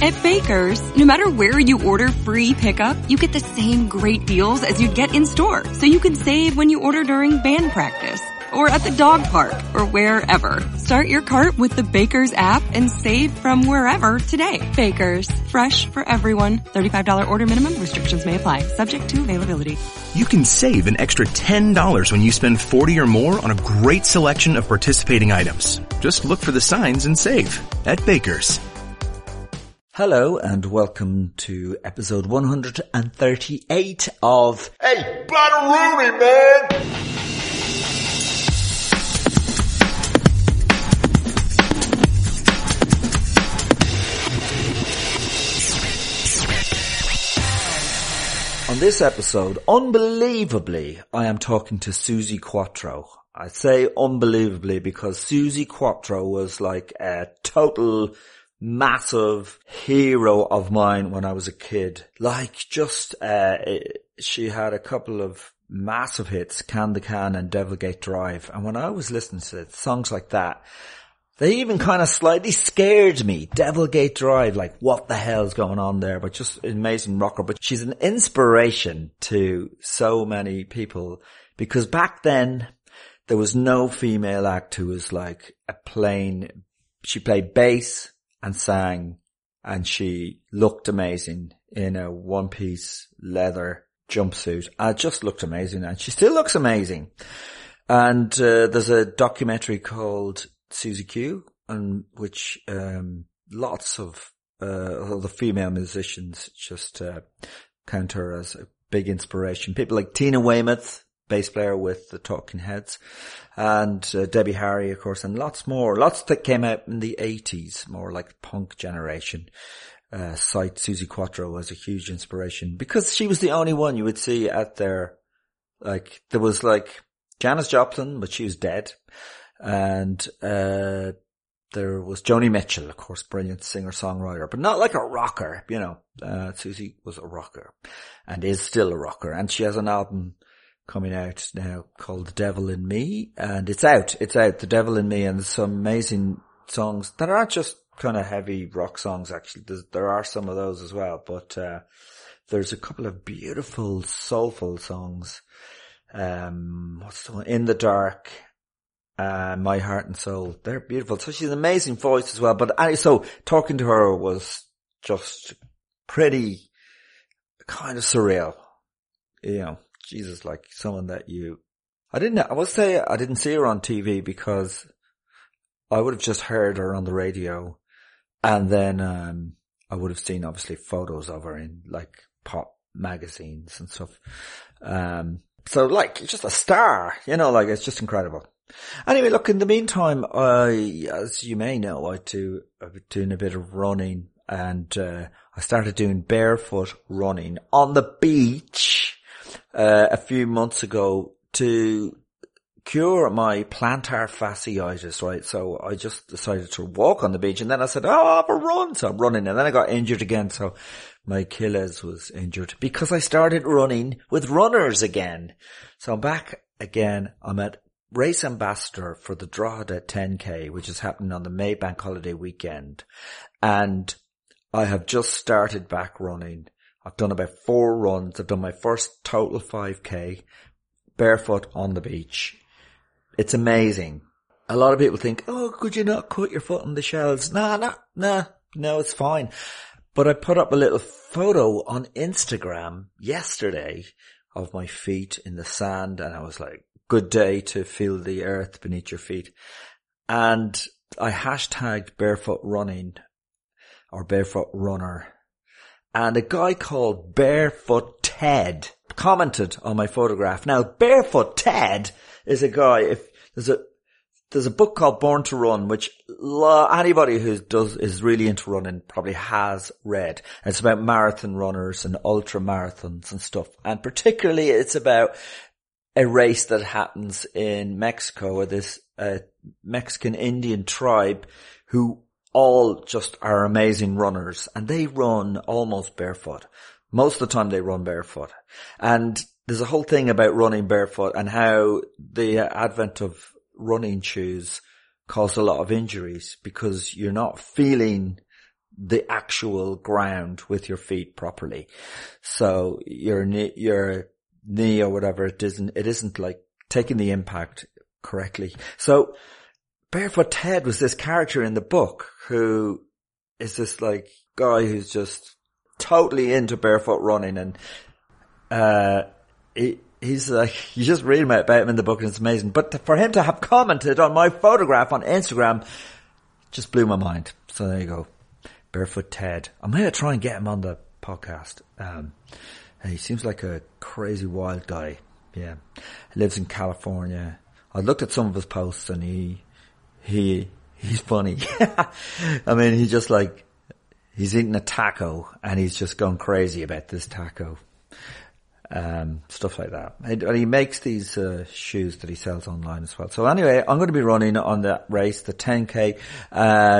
At Baker's, no matter where you order free pickup, you get the same great deals as you'd get in store. So you can save when you order during band practice or at the dog park or wherever. Start your cart with the Baker's app and save from wherever today. Baker's, fresh for everyone. $35 order minimum. Restrictions may apply. Subject to availability. You can save an extra $10 when you spend $40 or more on a great selection of participating items. Just look for the signs and save at Baker's. Hello and welcome to episode 138 of Hey Blatteroonie, man! On this episode, unbelievably, I am talking to Suzi Quatro. I say unbelievably because Suzi Quatro was like a total massive hero of mine when I was a kid. Like, just she had a couple of massive hits, Can the Can and Devil Gate Drive, and when I was listening to it, songs like that, they even kind of slightly scared me. Devil Gate Drive, like, what the hell's going on there? But just an amazing rocker. But she's an inspiration to so many people, because back then there was no female act who was like a plain, she played bass and sang, and she looked amazing in a one-piece leather jumpsuit. It just looked amazing, and she still looks amazing. And there's a documentary called Suzi Q, in which lots of the female musicians just count her as a big inspiration. People like Tina Weymouth, bass player with the Talking Heads, and Debbie Harry, of course, and lots more. Lots that came out in the 80s, more like punk generation. Cite Suzi Quatro was a huge inspiration because she was the only one you would see out there. Like, there was like Janis Joplin, but she was dead. And there was Joni Mitchell, of course, brilliant singer-songwriter, but not like a rocker, you know. Suzi was a rocker and is still a rocker. And she has an album coming out now called The Devil In Me, and it's out, The Devil In Me, and there's some amazing songs that aren't just kind of heavy rock songs, actually. There are some of those as well, but there's a couple of beautiful soulful songs. What's the one? In The Dark, My Heart And Soul. They're beautiful. So she's an amazing voice as well, but so talking to her was just pretty kind of surreal, you know. Jesus, like someone that I didn't see her on TV, because I would have just heard her on the radio, and then I would have seen obviously photos of her in like pop magazines and stuff. So like, just a star, you know, like, it's just incredible. Anyway, look, in the meantime, as you may know, I've been doing a bit of running, and I started doing barefoot running on the beach a few months ago to cure my plantar fasciitis, right? So I just decided to walk on the beach, and then I said, I'll have a run. So I'm running, and then I got injured again. So my Achilles was injured because I started running with runners again. So I'm back again. I'm at race ambassador for the Drogheda 10K, which is happening on the Maybank holiday weekend. And I have just started back running. I've done about 4 runs. I've done my first total 5K barefoot on the beach. It's amazing. A lot of people think, oh, could you not cut your foot in the shells? No, it's fine. But I put up a little photo on Instagram yesterday of my feet in the sand, and I was like, good day to feel the earth beneath your feet. And I hashtagged barefoot running or barefoot runner. And a guy called Barefoot Ted commented on my photograph. Now, Barefoot Ted is a guy, there's a book called Born to Run, which anybody who is really into running probably has read. It's about marathon runners and ultra marathons and stuff. And particularly it's about a race that happens in Mexico with this Mexican Indian tribe who all just are amazing runners, and they run almost barefoot. Most of the time they run barefoot. And there's a whole thing about running barefoot and how the advent of running shoes caused a lot of injuries because you're not feeling the actual ground with your feet properly. So your knee or whatever, it isn't like taking the impact correctly. So Barefoot Ted was this character in the book who is this like guy who's just totally into barefoot running, and he's like, you just read about him in the book and it's amazing. But for him to have commented on my photograph on Instagram just blew my mind. So there you go. Barefoot Ted. I'm going to try and get him on the podcast. He seems like a crazy wild guy. Yeah. He lives in California. I looked at some of his posts and he's funny. I mean, he's just like, he's eating a taco and he's just gone crazy about this taco. Stuff like that. And he makes these shoes that he sells online as well. So anyway, I'm going to be running on that race, the 10K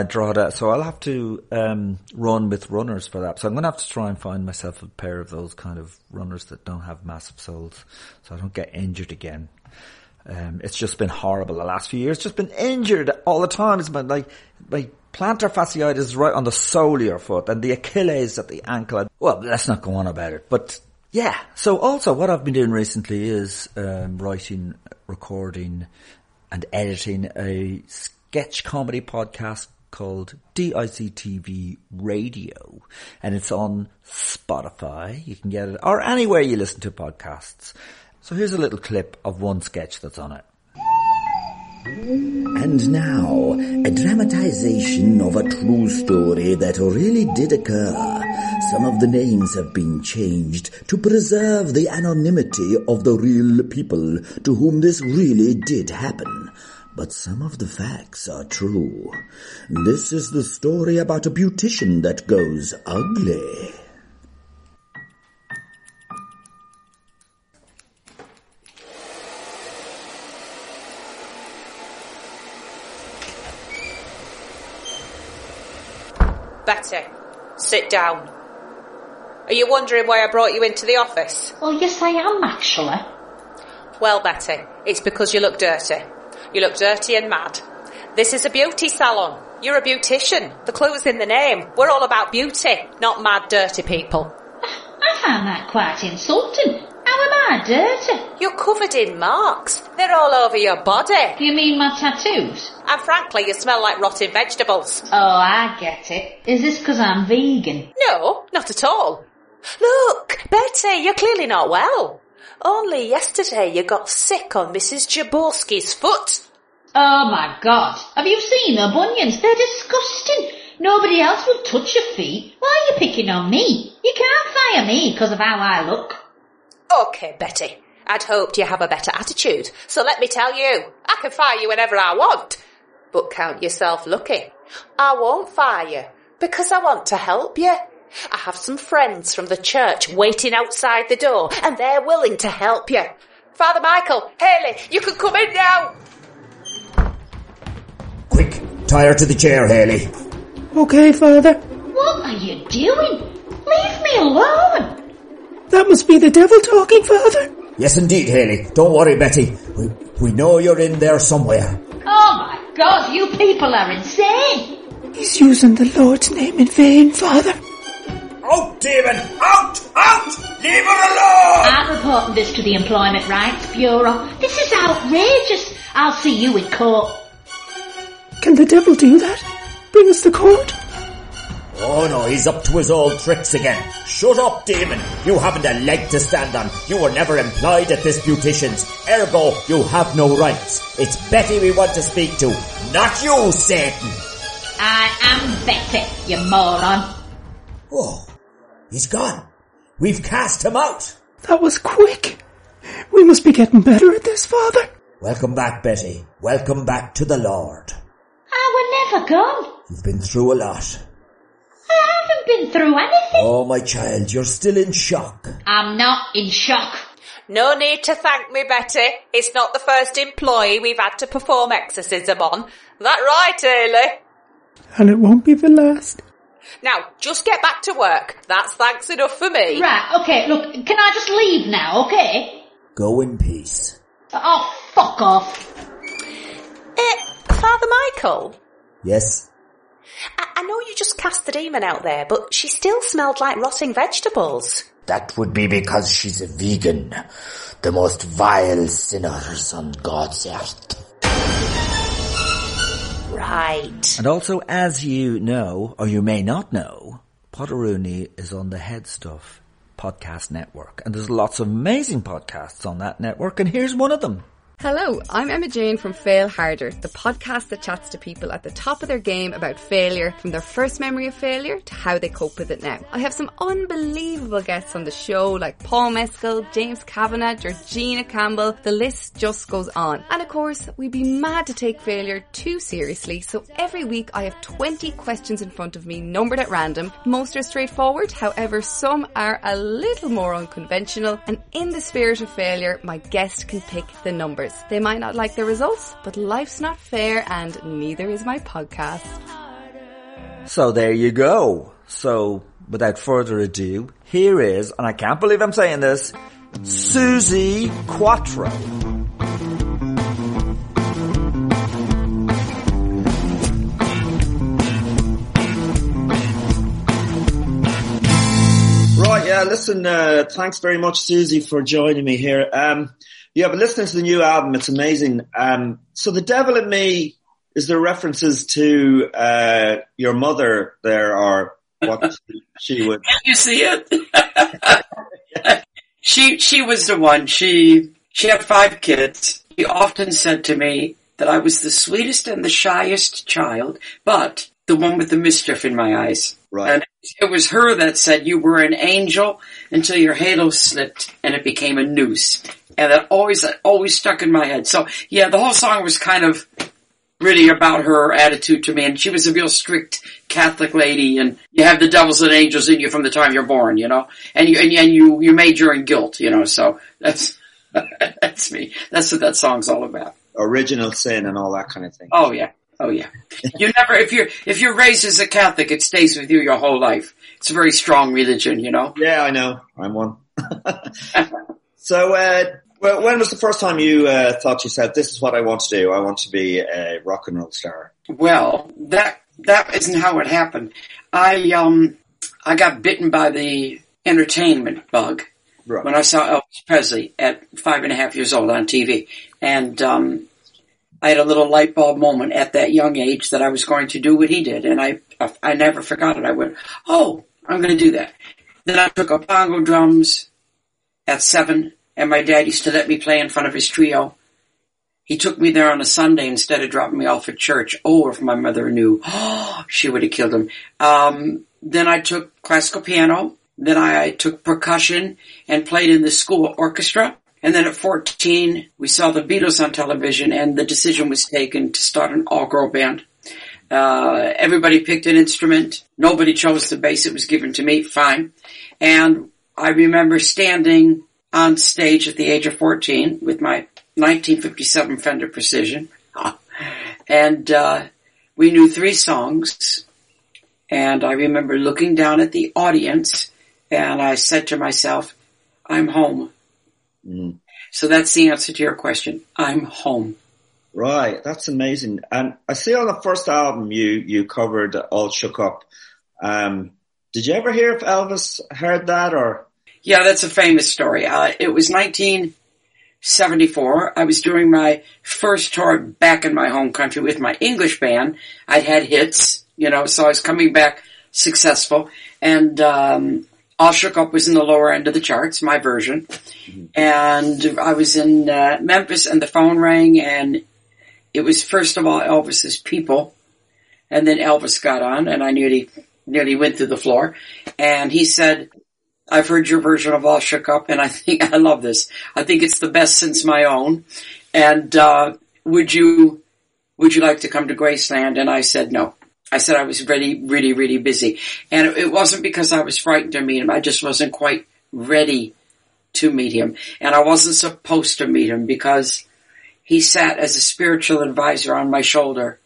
Drogheda. So I'll have to run with runners for that. So I'm going to have to try and find myself a pair of those kind of runners that don't have massive soles so I don't get injured again. It's just been horrible the last few years. Just been injured all the time. It's been like my plantar fasciitis is right on the sole of your foot and the Achilles at the ankle. Well, let's not go on about it, but... yeah. So also what I've been doing recently is writing, recording and editing a sketch comedy podcast called Dictv Radio, and it's on Spotify. You can get it or anywhere you listen to podcasts. So here's a little clip of one sketch that's on it. And now, a dramatization of a true story that really did occur. Some of the names have been changed to preserve the anonymity of the real people to whom this really did happen. But some of the facts are true. This is the story about a beautician that goes ugly. Betty, sit down. Are you wondering why I brought you into the office? Well, yes, I am, actually. Well, Betty, it's because you look dirty. You look dirty and mad. This is a beauty salon. You're a beautician. The clue's in the name. We're all about beauty, not mad, dirty people. I find that quite insulting. How am I dirty? You're covered in marks. They're all over your body. You mean my tattoos? And frankly, you smell like rotten vegetables. Oh, I get it. Is this because I'm vegan? No, not at all. Look, Betty, you're clearly not well. Only yesterday you got sick on Mrs. Jaborski's foot. Oh, my God. Have you seen her bunions? They're disgusting. Nobody else will touch your feet. Why are you picking on me? You can't fire me because of how I look. OK, Betty, I'd hoped you have a better attitude, so let me tell you, I can fire you whenever I want. But count yourself lucky. I won't fire you, because I want to help you. I have some friends from the church waiting outside the door, and they're willing to help you. Father Michael, Haley, you can come in now. Quick, tie her to the chair, Haley. OK, Father. What are you doing? Leave me alone. That must be the devil talking, Father. Yes, indeed, Haley. Don't worry, Betty. We know you're in there somewhere. Oh, my God, you people are insane. He's using the Lord's name in vain, Father. Out, David! Out! Out! Leave her alone! I'm reporting this to the Employment Rights Bureau. This is outrageous. I'll see you in court. Can the devil do that? Bring us to court? Oh no, he's up to his old tricks again. Shut up, Damon. You haven't a leg to stand on. You were never employed at this beautician's. Ergo, you have no rights. It's Betty we want to speak to, not you, Satan. I am Betty, you moron. Oh, he's gone. We've cast him out. That was quick. We must be getting better at this, Father. Welcome back, Betty. Welcome back to the Lord. I ever gone? You've been through a lot. I haven't been through anything. Oh, my child, you're still in shock. I'm not in shock. No need to thank me, Betty. It's not the first employee we've had to perform exorcism on. That right, Ailey? And it won't be the last. Now, just get back to work. That's thanks enough for me. Right, okay, look, can I just leave now, okay? Go in peace. Oh, fuck off. Father Michael? Yes? I know you just cast the demon out there, but she still smelled like rotting vegetables. That would be because she's a vegan. The most vile sinners on God's earth. Right. And also, as you know, or you may not know, Potteroonie is on the Headstuff podcast network. And there's lots of amazing podcasts on that network, and here's one of them. Hello, I'm Emma Jane from Fail Harder, the podcast that chats to people at the top of their game about failure, from their first memory of failure to how they cope with it now. I have some unbelievable guests on the show like Paul Mescal, James Kavanagh, Georgina Campbell, the list just goes on. And of course, we'd be mad to take failure too seriously, so every week I have 20 questions in front of me, numbered at random. Most are straightforward, however some are a little more unconventional, and in the spirit of failure, my guest can pick the number. They might not like the results, but life's not fair and neither is my podcast. So there you go. So without further ado, here is, and I can't believe I'm saying this, Suzi Quatro. Right, yeah, listen, thanks very much, Suzi, for joining me here. Yeah, but listening to the new album, it's amazing. So The Devil In Me, is there references to your mother there or what she would... Can you see it? She was the one. She had 5 kids. She often said to me that I was the sweetest and the shyest child, but the one with the mischief in my eyes. Right. And it was her that said you were an angel until your halo slipped and it became a noose. And that always stuck in my head. So, yeah, the whole song was kind of really about her attitude to me. And she was a real strict Catholic lady. And you have the devils and angels in you from the time you're born, you know. And you major in guilt, you know. So that's that's me. That's what that song's all about. Original sin and all that kind of thing. Oh yeah, oh yeah. You never if you're raised as a Catholic, it stays with you your whole life. It's a very strong religion, you know. Yeah, I know. I'm one. So, well, when was the first time you thought you said, this is what I want to do, I want to be a rock and roll star? Well, that isn't how it happened. I got bitten by the entertainment bug when I saw Elvis Presley at 5.5 years old on TV. And I had a little light bulb moment at that young age that I was going to do what he did. And I never forgot it. I went, oh, I'm going to do that. Then I took up bongo drums at 7. And my dad used to let me play in front of his trio. He took me there on a Sunday instead of dropping me off at church. Oh, if my mother knew, oh, she would have killed him. Then I took classical piano. Then I took percussion and played in the school orchestra. And then at 14, we saw the Beatles on television, and the decision was taken to start an all-girl band. Everybody picked an instrument. Nobody chose the bass. It was given to me. Fine. And I remember standing on stage at the age of 14 with my 1957 Fender Precision. And we knew 3 songs. And I remember looking down at the audience and I said to myself, I'm home. Mm. So that's the answer to your question. I'm home. Right. That's amazing. And I see on the first album you covered All Shook Up. Did you ever hear if Elvis heard that or... Yeah, that's a famous story. It was 1974. I was doing my first tour back in my home country with my English band. I'd had hits, you know, so I was coming back successful. And All Shook Up was in the lower end of the charts, my version. Mm-hmm. And I was in Memphis and the phone rang and it was, first of all, Elvis's people. And then Elvis got on and I nearly went through the floor. And he said... I've heard your version of All Shook Up, and I think I love this. I think it's the best since my own. And would you would you like to come to Graceland? And I said no. I said I was really busy. And it wasn't because I was frightened to meet him. I just wasn't quite ready to meet him. And I wasn't supposed to meet him because he sat as a spiritual advisor on my shoulder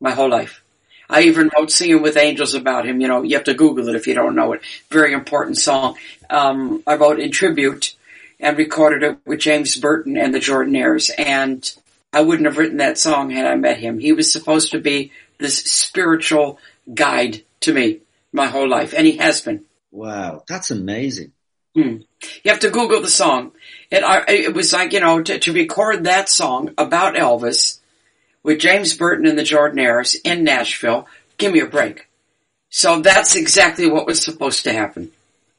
my whole life. I even wrote Singing with Angels about him. You know, you have to Google it if you don't know it. Very important song. I wrote in tribute and recorded it with James Burton and the Jordanaires. And I wouldn't have written that song had I met him. He was supposed to be this spiritual guide to me my whole life. And he has been. Wow. That's amazing. You have to Google the song. It was like, you know, to record that song about Elvis with James Burton and the Jordanaires in Nashville, give me a break. So that's exactly what was supposed to happen.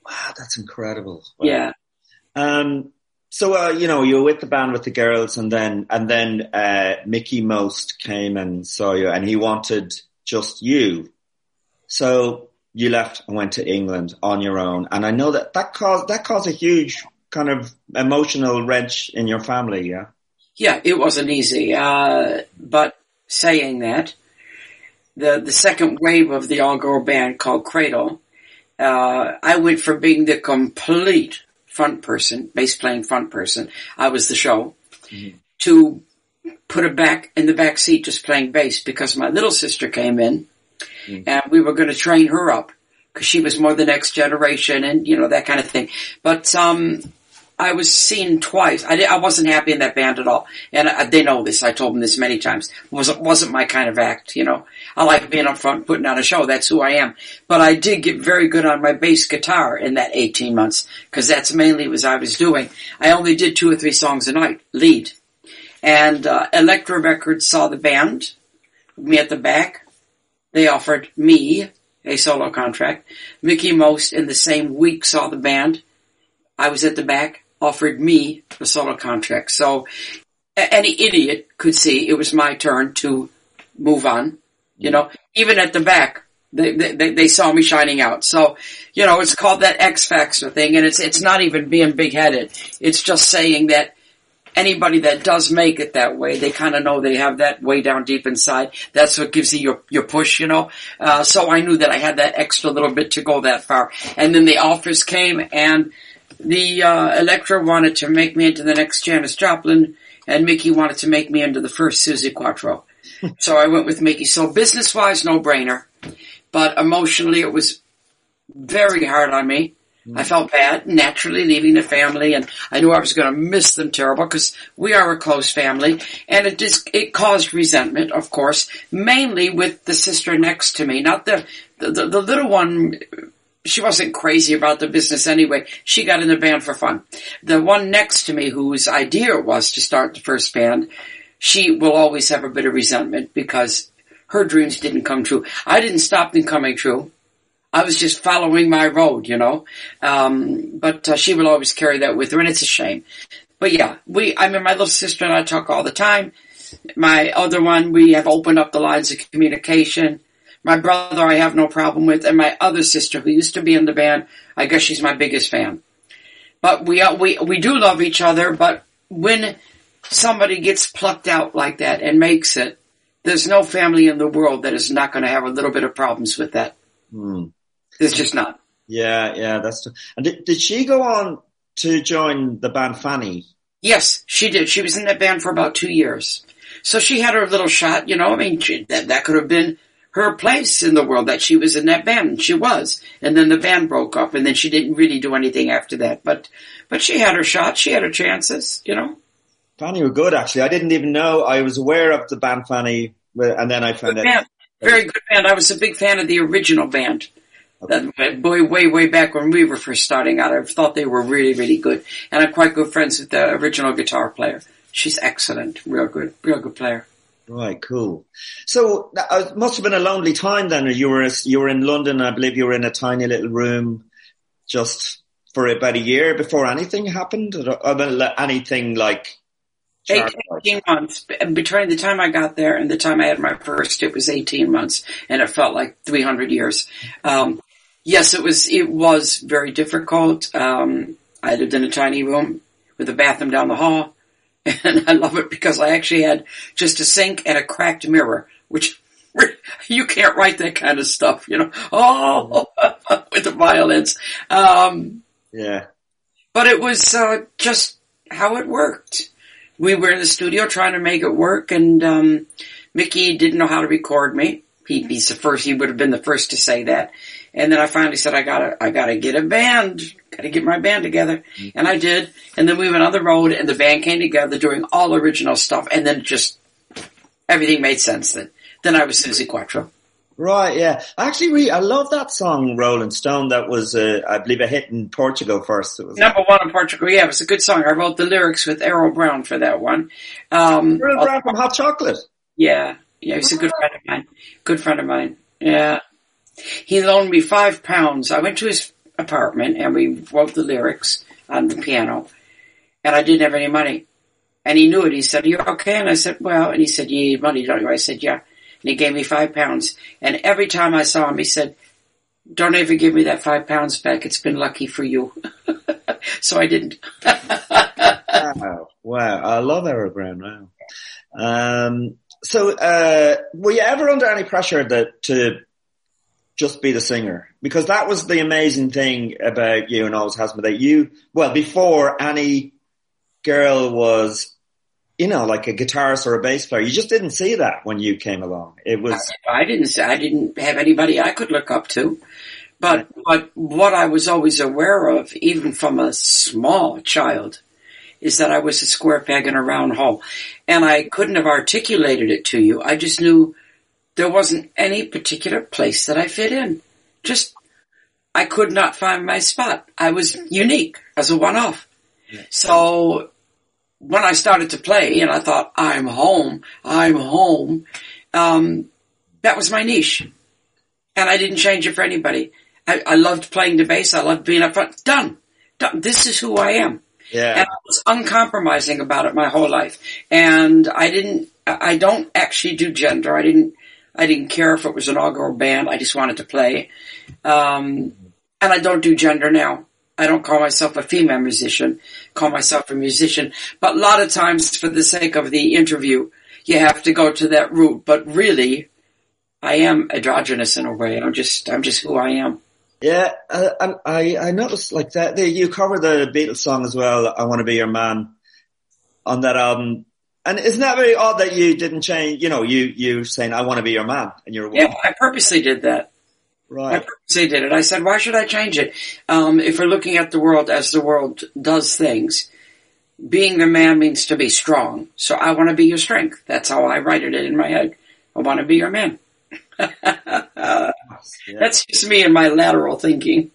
Wow, that's incredible. Wow. Yeah. So, you know, you were with the band with the girls and then Mickey Most came and saw you and he wanted just you. So you left and went to England on your own. And I know that caused a huge kind of emotional wrench in your family, yeah? Yeah, it wasn't easy. But saying that, the second wave of the all-girl band called Cradle, I went from being the complete front person, bass playing front person, I was the show, to put her back in the back seat just playing bass because my little sister came in and we were going to train her up because she was more the next generation and, you know, that kind of thing. But, I was seen twice. I wasn't happy in that band at all. And they know this. I told them this many times. Wasn't my kind of act, you know. I like being up front and putting on a show. That's who I am. But I did get very good on my bass guitar in that 18 months because that's mainly what I was doing. I only did 2 or 3 songs a night, lead. And Elektra Records saw the band, me at the back. They offered me a solo contract. Mickey Most in the same week saw the band. I was at the back. Offered me a solo contract. So any idiot could see it was my turn to move on. You know, even at the back, they saw me shining out. So, you know, it's called that X Factor thing. And it's not even being big headed. It's just saying that anybody that does make it that way, they kind of know they have that way down deep inside. That's what gives you your push, you know. So I knew that I had that extra little bit to go that far. And then the offers came and the Elektra wanted to make me into the next Janis Joplin, and Mickey wanted to make me into the first Suzi Quatro. So I went with Mickey. So business-wise, no-brainer. But emotionally, it was very hard on me. I felt bad, naturally, leaving the family, and I knew I was going to miss them terrible because we are a close family. And it caused resentment, of course, mainly with the sister next to me, not the little one. She wasn't crazy about the business anyway. She got in the band for fun. The one next to me whose idea it was to start the first band, she will always have a bit of resentment because her dreams didn't come true. I didn't stop them coming true. I was just following my road, you know. But she will always carry that with her, and it's a shame. But yeah, my little sister and I talk all the time. My other one, we have opened up the lines of communication. My brother I have no problem with, and my other sister who used to be in the band, I guess she's my biggest fan. But we do love each other, but when somebody gets plucked out like that and makes it, there's no family in the world that is not going to have a little bit of problems with that. There's just not. Yeah, that's true. And did she go on to join the band Fanny? Yes, she did. She was in that band for about 2 years. So she had her little shot, you know. I mean, that could have been her place in the world, that she was in that band, and she was. And then the band broke up, and then she didn't really do anything after that. But she had her shot, she had her chances, you know. Fanny were good, actually. I didn't even know. I was aware of the band Fanny, and then I found out. Very good band. I was a big fan of the original band. Okay. That way back when we were first starting out. I thought they were really good. And I'm quite good friends with the original guitar player. She's excellent. Real good player. Right, cool. So it must have been a lonely time then. You were in London, I believe you were in a tiny little room just for about a year before anything happened? Anything like 18 months. Between the time I got there and the time I had my first, it was 18 months, and it felt like 300 years. Yes, it was very difficult. I lived in a tiny room with a bathroom down the hall. And I love it because I actually had just a sink and a cracked mirror, which you can't write that kind of stuff, you know. Oh, with the violence. Yeah. But it was just how it worked. We were in the studio trying to make it work, and Mickey didn't know how to record me. He would have been the first to say that. And then I finally said, I gotta get a band. Gotta get my band together. And I did. And then we went on the road and the band came together doing all original stuff. And then just everything made sense then. Then I was Suzi Quatro. Right, yeah. Actually, I love that song, Rolling Stone. That was, I believe, a hit in Portugal first. It was Number 1 in Portugal, yeah. It was a good song. I wrote the lyrics with Errol Brown for that one. Errol Brown from Hot Chocolate. Yeah. Yeah, he's a good friend of mine. Yeah. He loaned me £5. I went to his apartment and we wrote the lyrics on the piano and I didn't have any money. And he knew it. He said, "Are you okay?" And I said, "Well," and he said, "You need money, don't you?" I said, "Yeah." And he gave me £5. And every time I saw him, he said, "Don't ever give me that £5 back. It's been lucky for you." So I didn't. Wow. I love Errol Brown. Wow. So, were you ever under any pressure to just be the singer? Because that was the amazing thing about you, and always has been, that you, well, before any girl was, you know, like a guitarist or a bass player, you just didn't see that when you came along. It was, I didn't have anybody I could look up to, but what I was always aware of, even from a small child, is that I was a square peg in a round hole. And I couldn't have articulated it to you. I just knew there wasn't any particular place that I fit in. Just, I could not find my spot. I was unique as a one-off. Yeah. So when I started to play and I thought, I'm home, that was my niche. And I didn't change it for anybody. I loved playing the bass. I loved being up front. Done. This is who I am. Yeah. And I was uncompromising about it my whole life. And I don't actually do gender. I didn't care if it was an all-girl band. I just wanted to play. And I don't do gender now. I don't call myself a female musician, call myself a musician. But a lot of times for the sake of the interview, you have to go to that route. But really, I am androgynous in a way. I'm just who I am. Yeah, I noticed like that. You cover the Beatles song as well, "I Want to Be Your Man," on that album. And isn't that very odd that you didn't change, you know, you saying, "I want to be your man," and you're a woman? Yeah, I purposely did that. Right. I purposely did it. I said, why should I change it? If we're looking at the world as the world does things, being the man means to be strong. So I want to be your strength. That's how I write it in my head. I want to be your man. Yeah. That's just me and my lateral thinking.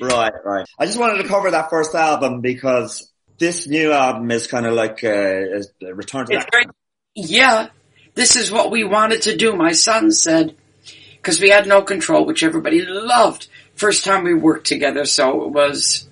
Right. I just wanted to cover that first album because this new album is kind of like a return to that. Right. Yeah, this is what we wanted to do. My son said, because we had No Control, which everybody loved. First time we worked together, so it was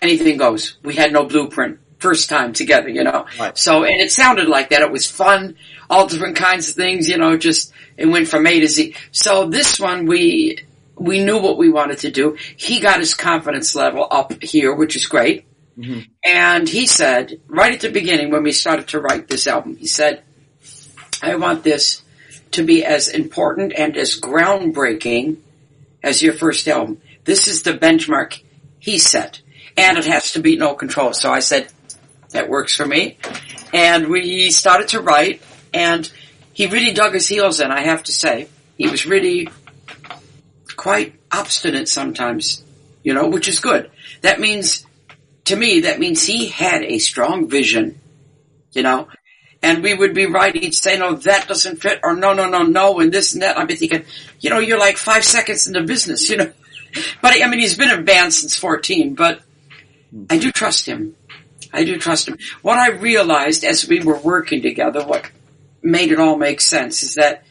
anything goes. We had no blueprint. First time together, you know. Right. So, and it sounded like that. It was fun, all different kinds of things, you know, just, it went from A to Z. So this one, we knew what we wanted to do. He got his confidence level up here, which is great. Mm-hmm. And he said, right at the beginning when we started to write this album, he said, "I want this to be as important and as groundbreaking as your first album. This is the benchmark," he set. "And it has to be No Control." So I said, that works for me. And we started to write, and he really dug his heels in, I have to say. He was really quite obstinate sometimes, you know, which is good. That means, to me, he had a strong vision, you know. And we would be writing, he'd say, "No, that doesn't fit," or no, and this and that. I'd be thinking, you know, you're like 5 seconds in the business, you know. But, I mean, he's been in band since 14, but I do trust him. What I realized as we were working together, what made it all make sense, is that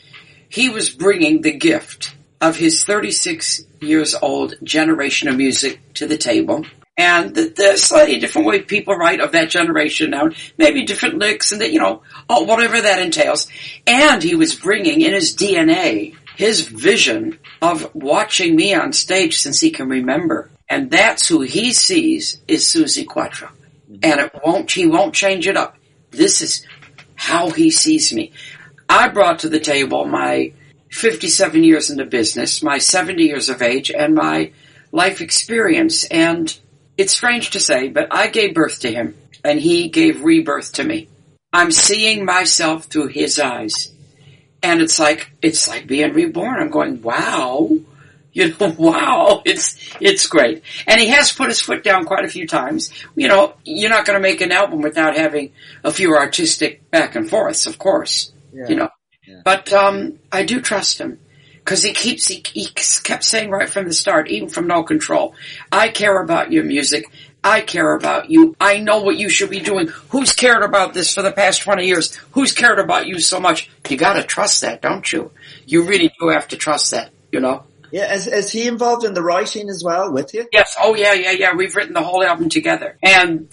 he was bringing the gift of his 36 years old generation of music to the table. And the slightly different way people write of that generation now, maybe different licks and, you know, whatever that entails. And he was bringing in his DNA his vision of watching me on stage since he can remember. And that's who he sees is Suzi Quatro. And he won't change it up. this is how he sees me. I brought to the table my 57 years in the business, my 70 years of age, and my life experience. And it's strange to say, but I gave birth to him, and he gave rebirth to me. I'm seeing myself through his eyes. And it's like being reborn. I'm going, wow. You know, wow. It's great. And he has put his foot down quite a few times. You know, you're not going to make an album without having a few artistic back and forths, of course. Yeah. You know, yeah. But I do trust him because he kept saying right from the start, even from No Control, I care about your music. I care about you. I know what you should be doing. Who's cared about this for the past 20 years? Who's cared about you so much? You got to trust that, don't you? You really do have to trust that, you know? Yeah, is he involved in the writing as well with you? Yes. Oh, yeah. We've written the whole album together. And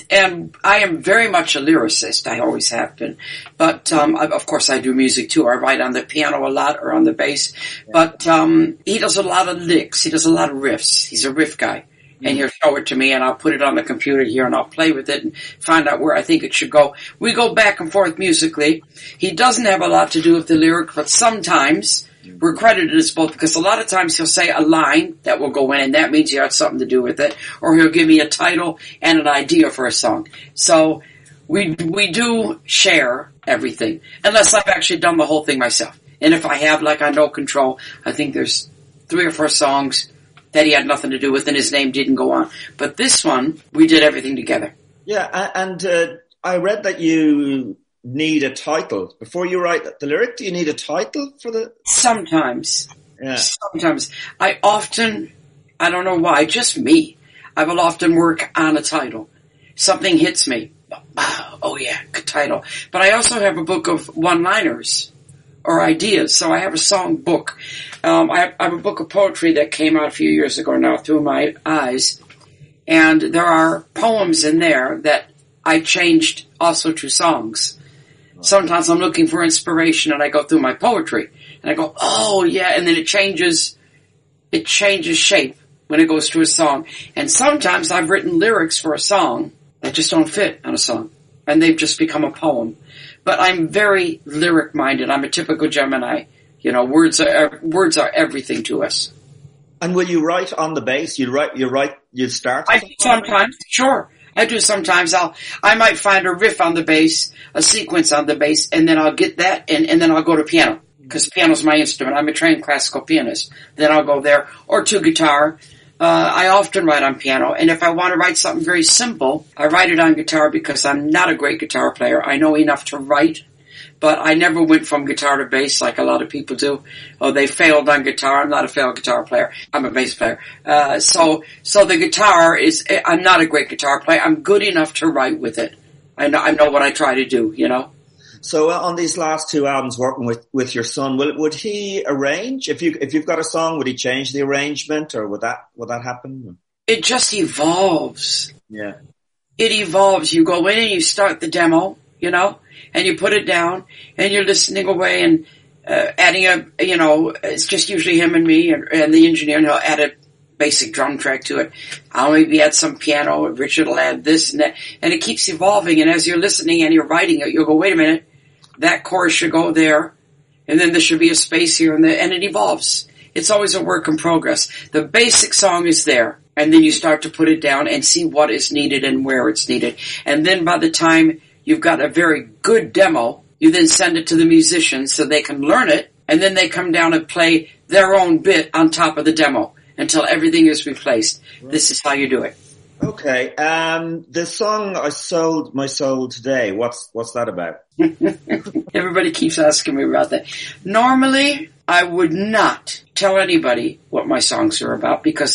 I am very much a lyricist. I always have been. But, of course, I do music, too. I write on the piano a lot or on the bass. Yeah. But he does a lot of licks. He does a lot of riffs. He's a riff guy. And he'll show it to me, and I'll put it on the computer here, and I'll play with it and find out where I think it should go. We go back and forth musically. He doesn't have a lot to do with the lyric, but sometimes we're credited as both, because a lot of times he'll say a line that will go in, and that means he had something to do with it, or he'll give me a title and an idea for a song. So we do share everything, unless I've actually done the whole thing myself. And if I have, like on No Control, I think there's 3 or 4 songs that he had nothing to do with, and his name didn't go on. But this one, we did everything together. Yeah, and I read that you need a title. Before you write the lyric, do you need a title for the... Sometimes. Yeah. Sometimes. I don't know why, just me. I will often work on a title. Something hits me. Oh yeah, good title. But I also have a book of one-liners or ideas. So I have a song book. I have a book of poetry that came out a few years ago now, Through My Eyes. And there are poems in there that I changed also to songs. Sometimes I'm looking for inspiration and I go through my poetry and I go, oh yeah. And then it changes shape when it goes to a song. And sometimes I've written lyrics for a song that just don't fit on a song and they've just become a poem. But I'm very lyric minded. I'm a typical Gemini. You know, words are everything to us. And will you write on the bass? You start? I do sometimes. Sure. I do sometimes. I might find a riff on the bass, a sequence on the bass, and then I'll get that and then I'll go to piano. Because piano's my instrument. I'm a trained classical pianist. Then I'll go there. Or to guitar. I often write on piano, and if I want to write something very simple, I write it on guitar because I'm not a great guitar player. I know enough to write, but I never went from guitar to bass like a lot of people do. Oh, they failed on guitar. I'm not a failed guitar player. I'm a bass player. So the guitar is, I'm not a great guitar player. I'm good enough to write with it. I know what I try to do, you know. So on these last 2 albums, working with your son, would he arrange? If you've got a song, would he change the arrangement, or would that happen? It just evolves. Yeah, it evolves. You go in and you start the demo, you know, and you put it down, and you're listening away and adding a, you know, it's just usually him and me and the engineer, and he'll add a basic drum track to it. I'll maybe add some piano, and Richard will add this and that, and it keeps evolving. And as you're listening and you're writing it, you'll go, wait a minute. That chorus should go there, and then there should be a space here, and it evolves. It's always a work in progress. The basic song is there, and then you start to put it down and see what is needed and where it's needed. And then by the time you've got a very good demo, you then send it to the musicians so they can learn it, and then they come down and play their own bit on top of the demo until everything is replaced. Right. This is how you do it. Okay, the song I Sold My Soul Today, what's that about? Everybody keeps asking me about that. Normally, I would not tell anybody what my songs are about because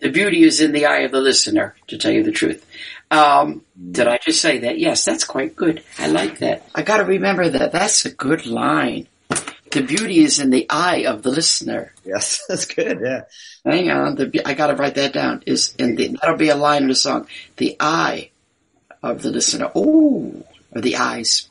the beauty is in the eye of the listener, to tell you the truth. Did I just say that? Yes, that's quite good. I like that. I gotta remember that. That's a good line. The beauty is in the eye of the listener. Yes, that's good, yeah. Hang on, I gotta write that down. That'll be a line of the song. The eye of the listener. Oh, or the eyes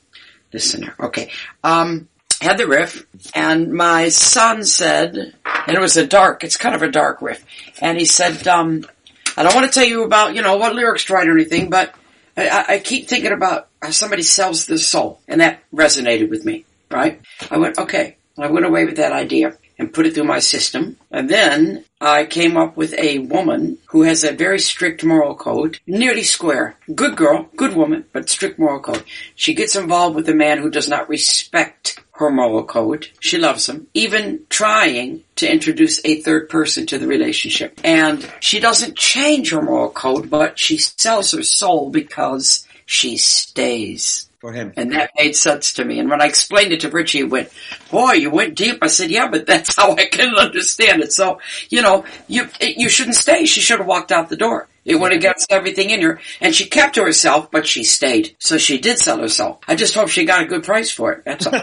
listener. Okay. Had the riff, and my son said, and it was it's kind of a dark riff, and he said, I don't want to tell you about, you know, what lyrics to write or anything, but I keep thinking about somebody sells their soul. And that resonated with me, right? I went, okay. And I went away with that idea and put it through my system. And then I came up with a woman who has a very strict moral code, nearly square. Good girl, good woman, but strict moral code. She gets involved with a man who does not respect her moral code. She loves him, even trying to introduce a third person to the relationship. And she doesn't change her moral code, but she sells her soul because she stays for him. And that made sense to me. And when I explained it to Richie, he went, boy, you went deep. I said, yeah, but that's how I can understand it. So, you know, you shouldn't stay. She should have walked out the door. It went against everything in her. And she kept to herself, but she stayed. So she did sell herself. I just hope she got a good price for it. That's all.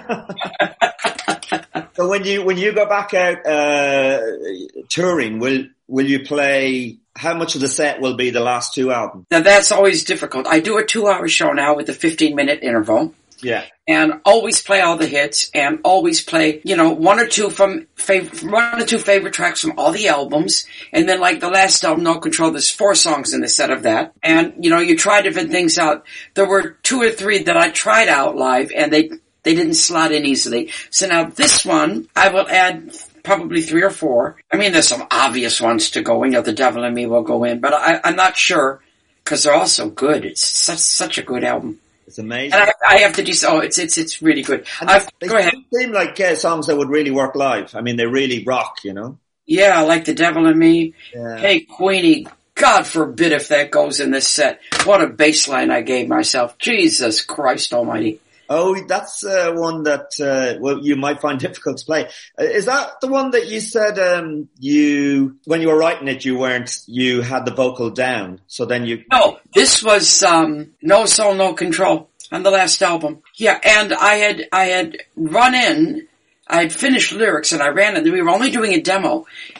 So when you go back out touring, will you play... How much of the set will be the last two albums? Now, that's always difficult. I do a 2-hour show now with a 15-minute interval. Yeah. And always play all the hits and always play, you know, one or two favorite tracks from all the albums. And then like the last album, No Control, there's 4 songs in the set of that. And, you know, you try different things out. There were 2 or 3 that I tried out live and they didn't slot in easily. So now this one, I will add... probably 3 or 4. I mean, there's some obvious ones to go in. You know, The Devil In Me will go in, but I'm not sure because they're all so good. It's such a good album. It's amazing. And I have to do so. It's really good. Go ahead. Seem like songs that would really work live. I mean, they really rock, you know? Yeah, like The Devil In Me. Yeah. Hey Queenie, God forbid if that goes in this set. What a bass line I gave myself. Jesus Christ almighty. Oh, that's one that you might find difficult to play. Is that the one that you said when you were writing it, you had the vocal down, so then you... No, this was No Soul, No Control on the last album. Yeah, and I had finished lyrics and I ran and we were only doing a demo.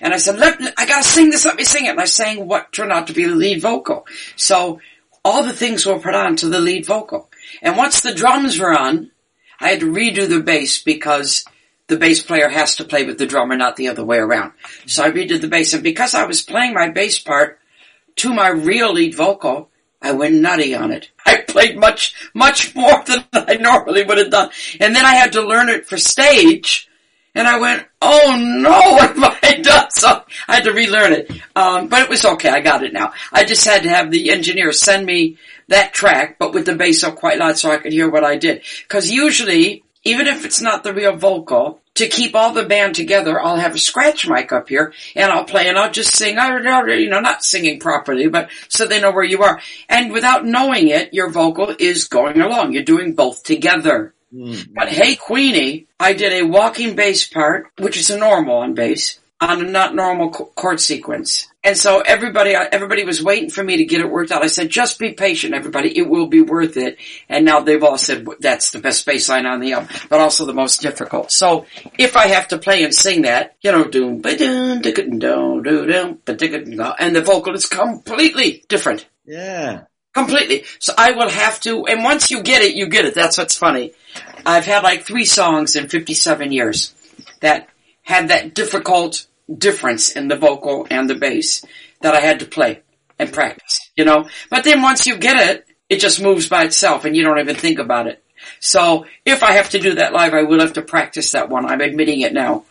And I said, I gotta sing this, let me sing it. And I sang what turned out to be the lead vocal. So all the things were put on to the lead vocal. And once the drums were on, I had to redo the bass because the bass player has to play with the drummer, not the other way around. So I redid the bass. And because I was playing my bass part to my real lead vocal, I went nutty on it. I played much, much more than I normally would have done. And then I had to learn it for stage. And I went, oh no, what have I done? So I had to relearn it. But it was okay. I got it now. I just had to have the engineer send me that track, but with the bass up quite loud so I could hear what I did. Because usually, even if it's not the real vocal, to keep all the band together, I'll have a scratch mic up here, and I'll play, and I'll just sing, you know, not singing properly, but so they know where you are. And without knowing it, your vocal is going along. You're doing both together. Mm-hmm. But Hey Queenie, I did a walking bass part, which is a normal on bass, on a not normal chord sequence. And so everybody was waiting for me to get it worked out. I said, just be patient, everybody. It will be worth it. And now they've all said, that's the best bass line on the album, but also the most difficult. So if I have to play and sing that, you know, doom, ba-doom, da-ga-doom, do-doom, ba-da-ga-doom, and the vocal is completely different. Yeah. Completely. So I will have to, and once you get it, you get it. That's what's funny. I've had like 3 songs in 57 years that had that difficult difference in the vocal and the bass that I had to play and practice, you know. But then once you get it, it just moves by itself and you don't even think about it. So if I have to do that live, I will have to practice that one. I'm admitting it now.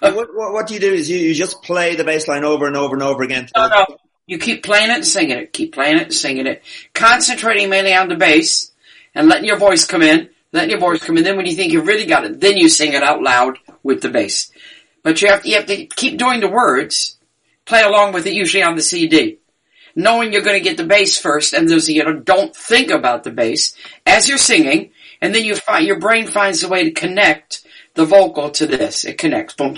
So what do you do is you just play the bass line over and over and over again? No. You keep playing it and singing it. Keep playing it and singing it. Concentrating mainly on the bass and letting your voice come in. Then when you think you've really got it, then you sing it out loud with the bass. But you have to keep doing the words, play along with it usually on the CD, knowing you're going to get the bass first, and there's, you know, don't think about the bass as you're singing, and then your brain finds a way to connect the vocal to this. It connects. Boom,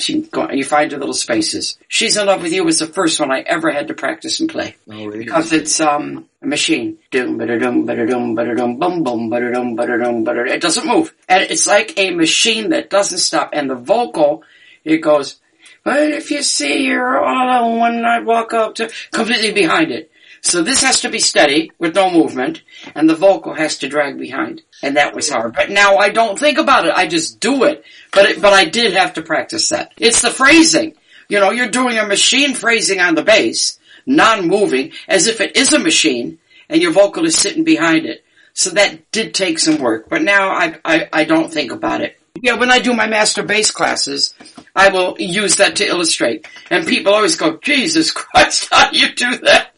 you find your little spaces. She's in Love With You was the first one I ever had to practice and play. Oh, really? Because it's a machine. Doom, ba-da-doom, ba-da-doom, ba-da-doom, boom, boom, ba-da-doom, ba-da-doom, ba-da-doom. It doesn't move. And it's like a machine that doesn't stop, and the vocal... It goes, but if you see you're all alone one night, walk up to, completely behind it. So this has to be steady with no movement, and the vocal has to drag behind. And that was hard. But now I don't think about it. I just do it. But I did have to practice that. It's the phrasing. You know, you're doing a machine phrasing on the bass, non-moving, as if it is a machine, and your vocal is sitting behind it. So that did take some work, but now I don't think about it. Yeah, when I do my master bass classes, I will use that to illustrate. And people always go, Jesus Christ, how do you do that?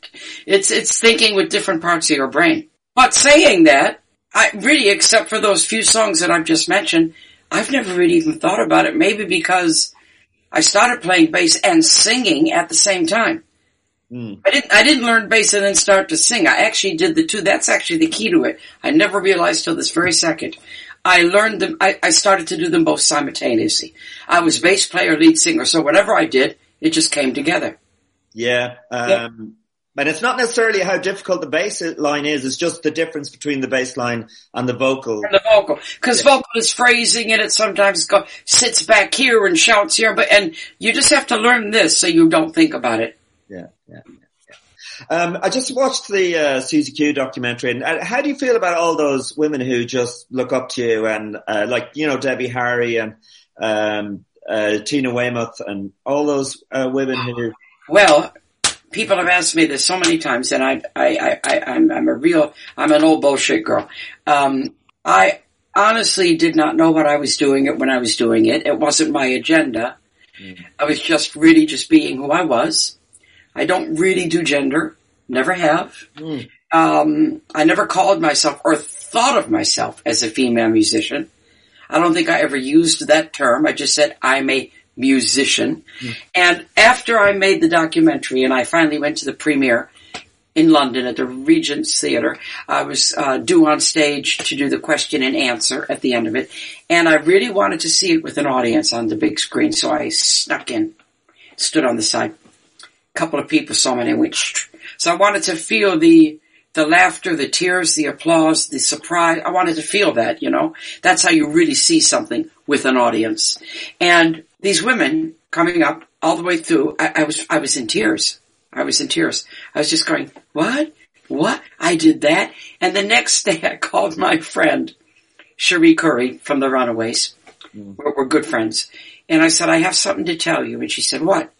It's thinking with different parts of your brain. But saying that, I really, except for those few songs that I've just mentioned, I've never really even thought about it, maybe because I started playing bass and singing at the same time. Mm. I didn't learn bass and then start to sing. I actually did the two. That's actually the key to it. I never realized till this very second. I learned them. I started to do them both simultaneously. I was bass player, lead singer. So whatever I did, it just came together. Yeah. And it's not necessarily how difficult the bass line is. It's just the difference between the bass line and the vocal. And the vocal. Because vocal is phrasing and it sometimes sits back here and shouts here. And you just have to learn this so you don't think about it. Yeah. I just watched the Suzi Q documentary. And how do you feel about all those women who just look up to you and Debbie Harry and Tina Weymouth and all those women who... Well... People have asked me this so many times, and I'm an old bullshit girl. I honestly did not know what I was doing when I was doing it. It wasn't my agenda. Mm. I was just being who I was. I don't really do gender. Never have. Mm. I never called myself or thought of myself as a female musician. I don't think I ever used that term. I just said I'm a musician. And after I made the documentary and I finally went to the premiere in London at the Regent's Theatre, I was due on stage to do the question and answer at the end of it. And I really wanted to see it with an audience on the big screen. So I snuck in, stood on the side. A couple of people saw me and they went, shh. So I wanted to feel the laughter, the tears, the applause, the surprise. I wanted to feel that, That's how you really see something with an audience. And these women coming up all the way through, I was in tears. I was just going, what? I did that. And the next day I called my friend, Cherie Curry from the Runaways. Mm. We're good friends. And I said, I have something to tell you. And she said, what?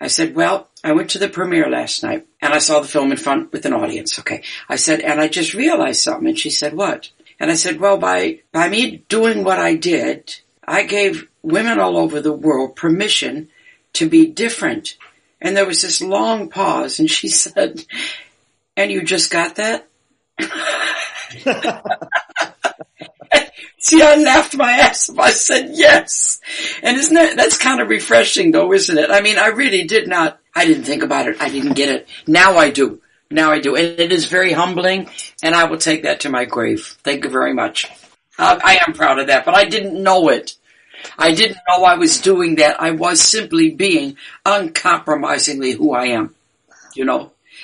I said, well, I went to the premiere last night and I saw the film in front with an audience. Okay. I said, and I just realized something. And she said, what? And I said, well, by me doing what I did, I gave women all over the world permission to be different. And there was this long pause, and she said, and you just got that? See, I laughed my ass off. I said, yes. And isn't that's kind of refreshing, though, isn't it? I mean, I really did not. I didn't think about it. I didn't get it. Now I do. And it is very humbling, and I will take that to my grave. Thank you very much. I am proud of that, but I didn't know it. I didn't know I was doing that. I was simply being uncompromisingly who I am,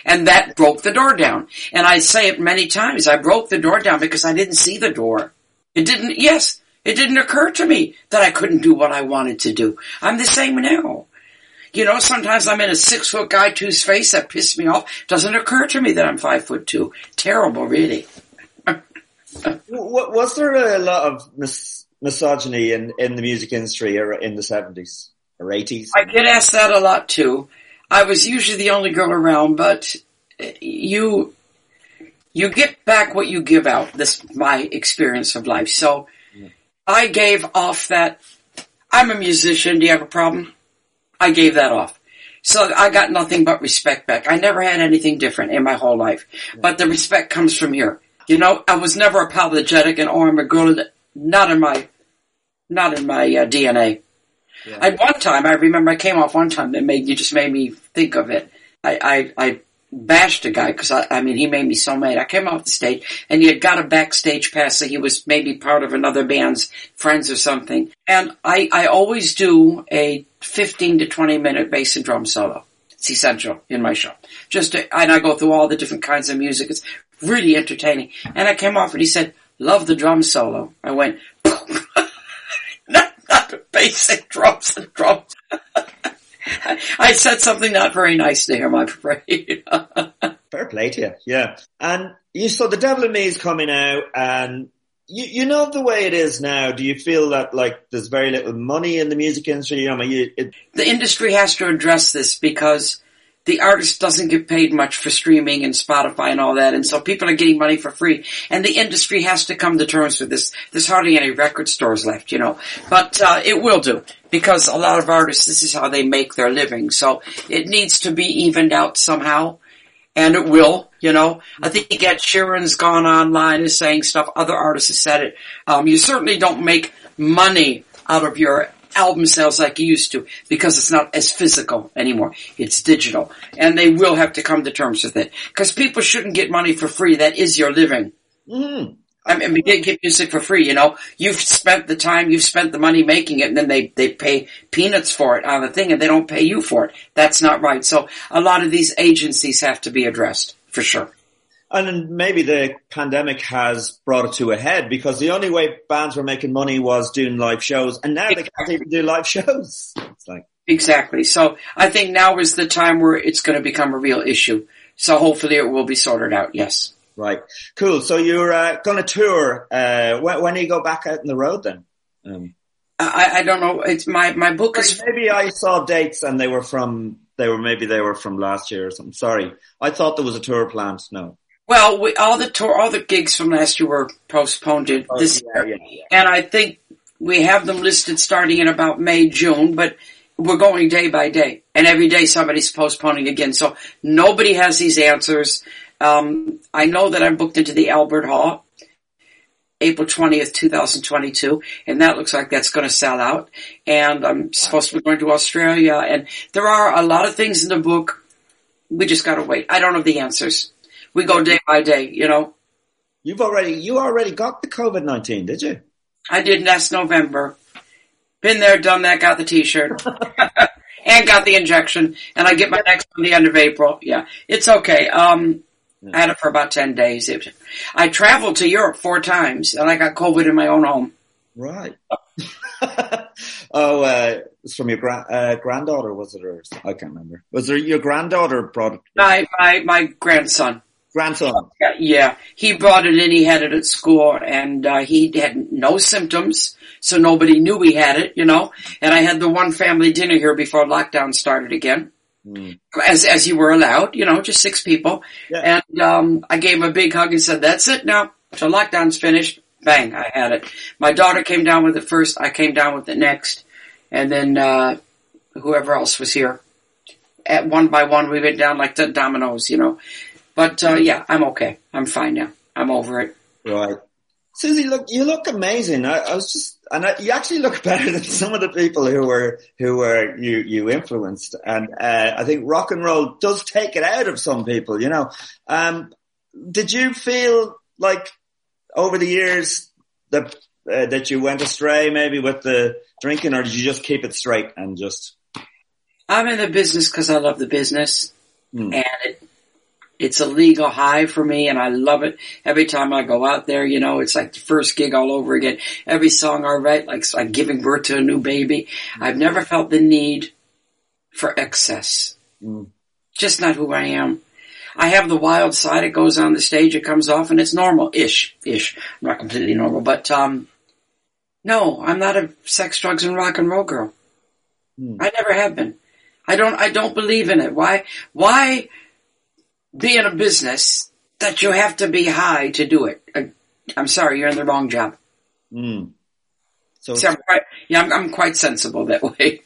And that broke the door down. And I say it many times. I broke the door down because I didn't see the door. It didn't occur to me that I couldn't do what I wanted to do. I'm the same now. Sometimes I'm in a 6-foot guy to face that pissed me off. Doesn't occur to me that I'm 5'2". Terrible, really. Was there a lot of misogyny in the music industry or in the 70s or 80s? I get asked that a lot too. I was usually the only girl around, but you get back what you give out. This is my experience of life. So I gave off that, I'm a musician, do you have a problem? I gave that off. So I got nothing but respect back. I never had anything different in my whole life. But the respect comes from here. I was never apologetic and I'm a girl, not in my DNA. Yeah. At one time, I remember I came off one time that made me think of it. I bashed a guy because he made me so mad. I came off the stage and he had got a backstage pass, so he was maybe part of another band's friends or something. And I always do a 15 to 20 minute bass and drum solo. It's essential in my show. And I go through all the different kinds of music. It's really entertaining. And I came off and he said, love the drum solo. I went, not the basic drums and drums. I said something not very nice to him, I'm afraid. Fair play to you, yeah. And you saw The Devil In Me is coming out, and you know the way it is now. Do you feel that, there's very little money in the music industry? The industry has to address this because the artist doesn't get paid much for streaming and Spotify and all that, and so people are getting money for free, and the industry has to come to terms with this. There's hardly any record stores left, you know, but it will do, because a lot of artists, this is how they make their living, so it needs to be evened out somehow, and it will, you know. I think Ed Sheeran's gone online and saying stuff, other artists have said it. You certainly don't make money out of your album sales like you used to, because it's not as physical anymore. It's digital. And they will have to come to terms with it. Because people shouldn't get money for free. That is your living. Mm-hmm. I mean, we didn't get music for free, you know. You've spent the time, you've spent the money making it, and then they pay peanuts for it on the thing, and they don't pay you for it. That's not right. So a lot of these agencies have to be addressed, for sure. And maybe the pandemic has brought it to a head, because the only way bands were making money was doing live shows, and now they can't even do live shows. It's like... Exactly. So I think now is the time where it's going to become a real issue. So hopefully it will be sorted out, yes. Right. Cool. So you're going to tour. When do you go back out on the road then? I don't know. It's my book is... Maybe I saw dates and they were from last year or something. Sorry. I thought there was a tour planned. No. Well, all the gigs from last year were postponed this year. Yeah. And I think we have them listed starting in about May, June, but we're going day by day. And every day somebody's postponing again. So nobody has these answers. I know that I'm booked into the Albert Hall, April 20th, 2022, and that looks like that's going to sell out. And I'm supposed to be going to Australia, and there are a lot of things in the book. We just got to wait. I don't have the answers. We go day by day, you know. You already got the COVID-19, did you? I did last November. Been there, done that, got the T-shirt. And got the injection, and I get my next one the end of April. Yeah, it's okay. I had it for about 10 days. I traveled to Europe 4 times, and I got COVID in my own home. Right. It's from your granddaughter, was it? Or I can't remember. Was it your granddaughter brought it? My grandson. Grandson. Yeah, he brought it in. He had it at school, and he had no symptoms, so nobody knew he had it, you know. And I had the one family dinner here before lockdown started again. Mm. As you were allowed, you know, just 6 people. Yeah. And I gave him a big hug and said, that's it now. So lockdown's finished. Bang, I had it. My daughter came down with it first. I came down with it next. And then whoever else was here. At one by one, we went down like the dominoes, you know. But, yeah, I'm okay. I'm fine now. I'm over it. Right. Suzi, look, you look amazing. You actually look better than some of the people who you influenced. And, I think rock and roll does take it out of some people, you know. Did you feel like over the years that you went astray maybe with the drinking, or did you just keep it straight and just? I'm in the business because I love the business and it's a legal high for me, and I love it. Every time I go out there, you know, it's like the first gig all over again. Every song I write, like giving birth to a new baby. I've never felt the need for excess. Just not who I am. I have the wild side. It goes on the stage. It comes off, and it's normal-ish. I'm not completely normal, but no, I'm not a sex, drugs, and rock and roll girl. I never have been. I don't believe in it. Why? Be in a business that you have to be high to do it. I'm sorry, you're in the wrong job. So I'm quite sensible that way.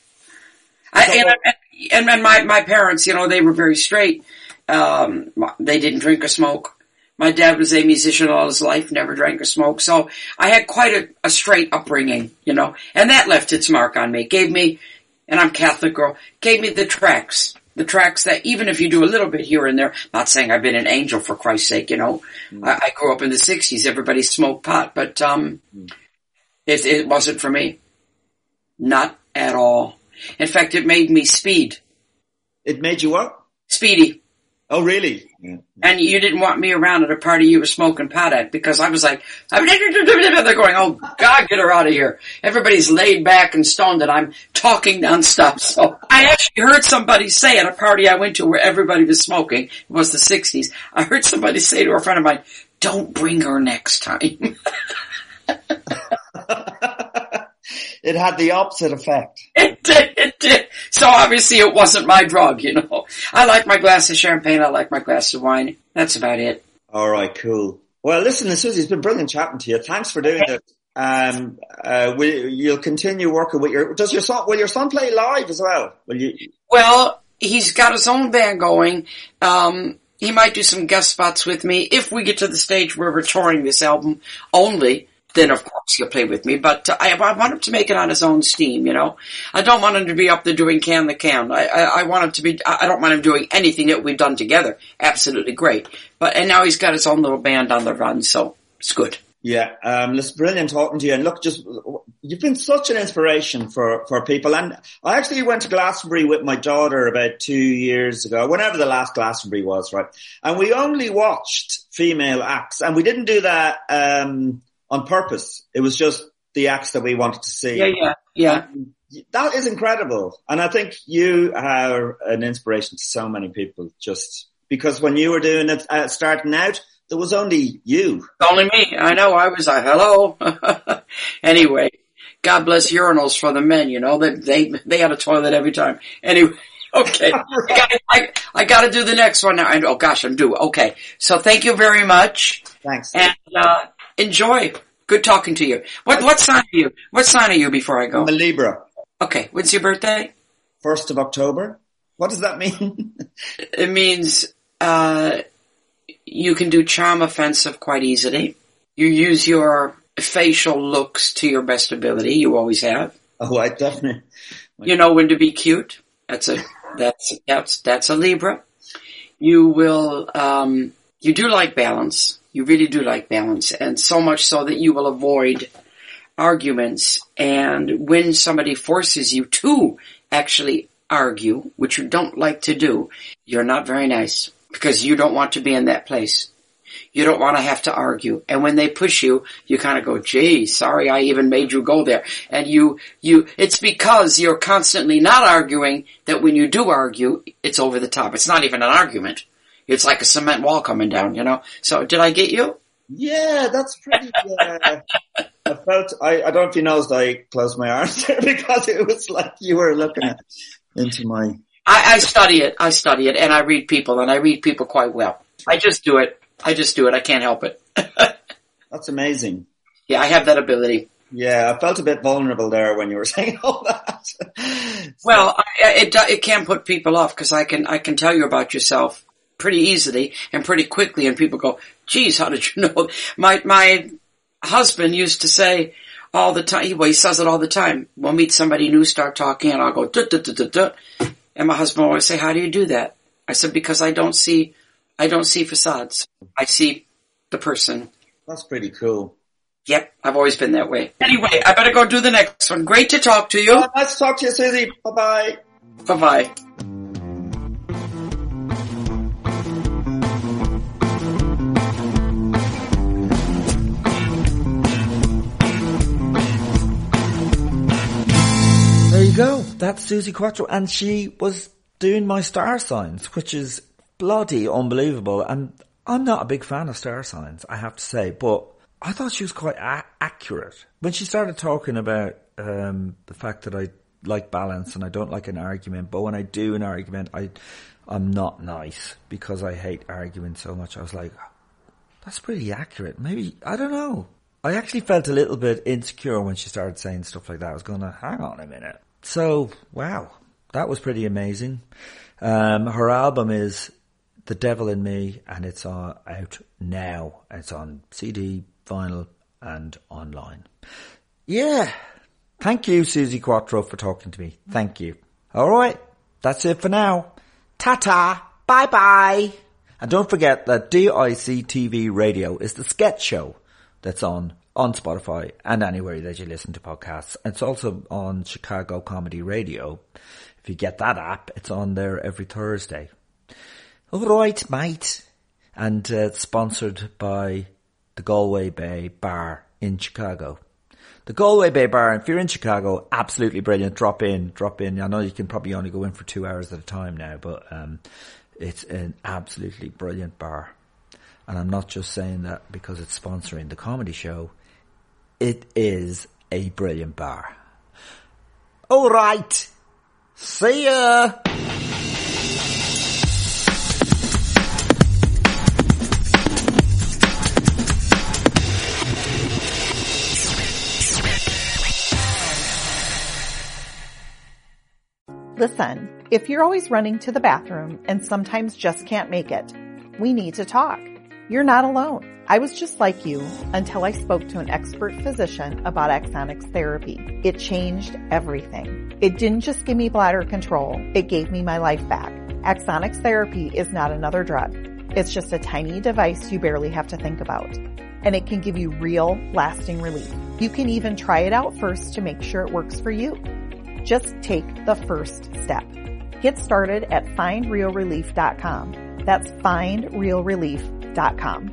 My parents, you know, they were very straight. They didn't drink or smoke. My dad was a musician all his life, never drank or smoked. So I had quite a straight upbringing, you know, and that left its mark on me. And I'm Catholic girl, gave me the tracks. The tracks that even if you do a little bit here and there, not saying I've been an angel for Christ's sake, you know. I grew up in the 60s, everybody smoked pot, but it wasn't for me. Not at all. In fact, it made me speed. It made you what? Speedy. Oh, really? Yeah. And you didn't want me around at a party you were smoking pot at, because I was like, they're going, oh, God, get her out of here. Everybody's laid back and stoned, and I'm talking nonstop. So I actually heard somebody say at a party I went to where everybody was smoking, it was the 60s, I heard somebody say to a friend of mine, don't bring her next time. It had the opposite effect. It did. So obviously it wasn't my drug, you know. I like my glass of champagne, I like my glass of wine. That's about it. All right, cool. Well, listen, Suzi, it's been brilliant chatting to you. Thanks for doing this. You'll continue working with your... Will your son play live as well? Well, he's got his own band going. He might do some guest spots with me. If we get to the stage where we're touring this album only, then of course he'll play with me. But I want him to make it on his own steam, you know. I don't want him to be up there doing Can the Can. I want him to be... I don't want him doing anything that we've done together. Absolutely great. But and now he's got his own little band on the run, so it's good. Yeah, it's brilliant talking to you. And look, just you've been such an inspiration for people. And I actually went to Glastonbury with my daughter about 2 years ago, whenever the last Glastonbury was, right? And we only watched female acts, and we didn't do that on purpose. It was just the acts that we wanted to see. Yeah. That is incredible. And I think you are an inspiration to so many people, just because when you were doing it, starting out, there was only you. Only me. I know. I was hello. Anyway, God bless urinals for the men, you know. They had a toilet every time. Anyway, okay. I gotta do the next one now. Oh gosh, I'm due. Okay. So thank you very much. Thanks. And, enjoy. Good talking to you. What sign are you? What sign are you before I go? I'm a Libra. Okay. When's your birthday? 1st of October. What does that mean? It means, you can do charm offensive quite easily. You use your facial looks to your best ability. You always have. Oh, I definitely. You know when to be cute. That's a Libra. You will, you do like balance. You really do like balance, and so much so that you will avoid arguments. And when somebody forces you to actually argue, which you don't like to do, you're not very nice. Because you don't want to be in that place. You don't want to have to argue. And when they push you, you kind of go, gee, sorry I even made you go there. And it's because you're constantly not arguing that when you do argue, it's over the top. It's not even an argument. It's like a cement wall coming down, you know. So did I get you? Yeah, that's pretty good. I don't know if you noticed I closed my arms there because it was like you were looking into my... I study it, and I read people quite well. I just do it. I can't help it. That's amazing. Yeah, I have that ability. Yeah, I felt a bit vulnerable there when you were saying all that. Well, it can put people off, because I can tell you about yourself pretty easily and pretty quickly, and people go, geez, how did you know? My husband used to say all the time, well, he says it all the time, we'll meet somebody new, start talking, and I'll go, duh, duh, duh, duh, duh. And my husband will always say, how do you do that? I said, because I don't see facades. I see the person. That's pretty cool. Yep. I've always been that way. Anyway, I better go do the next one. Great to talk to you. Well, nice to talk to you, Suzi. Bye-bye. Bye-bye. Go. That's Suzi Quatro, and she was doing my star signs, which is bloody unbelievable. And I'm not a big fan of star signs, I have to say, but I thought she was quite accurate. When she started talking about the fact that I like balance and I don't like an argument, but when I do an argument, I'm not nice because I hate arguing so much. I was like, that's pretty accurate. Maybe, I don't know. I actually felt a little bit insecure when she started saying stuff like that. I was going, hang on a minute. So, wow, that was pretty amazing. Her album is The Devil In Me, and it's out now. It's on CD, vinyl, and online. Yeah. Thank you, Suzi Quatro, for talking to me. Thank you. All right, that's it for now. Ta-ta. Bye-bye. And don't forget that Dictv Radio is the sketch show that's on Spotify and anywhere that you listen to podcasts. It's also on Chicago Comedy Radio. If you get that app, it's on there every Thursday. All right, mate. And it's sponsored by the Galway Bay Bar in Chicago. The Galway Bay Bar, if you're in Chicago, absolutely brilliant. Drop in. I know you can probably only go in for 2 hours at a time now, but it's an absolutely brilliant bar. And I'm not just saying that because it's sponsoring the comedy show. It is a brilliant bar. All right. See ya! Listen, if you're always running to the bathroom and sometimes just can't make it, we need to talk. You're not alone. I was just like you until I spoke to an expert physician about Axonics therapy. It changed everything. It didn't just give me bladder control. It gave me my life back. Axonics therapy is not another drug. It's just a tiny device you barely have to think about. And it can give you real, lasting relief. You can even try it out first to make sure it works for you. Just take the first step. Get started at findrealrelief.com. That's findrealrelief.com.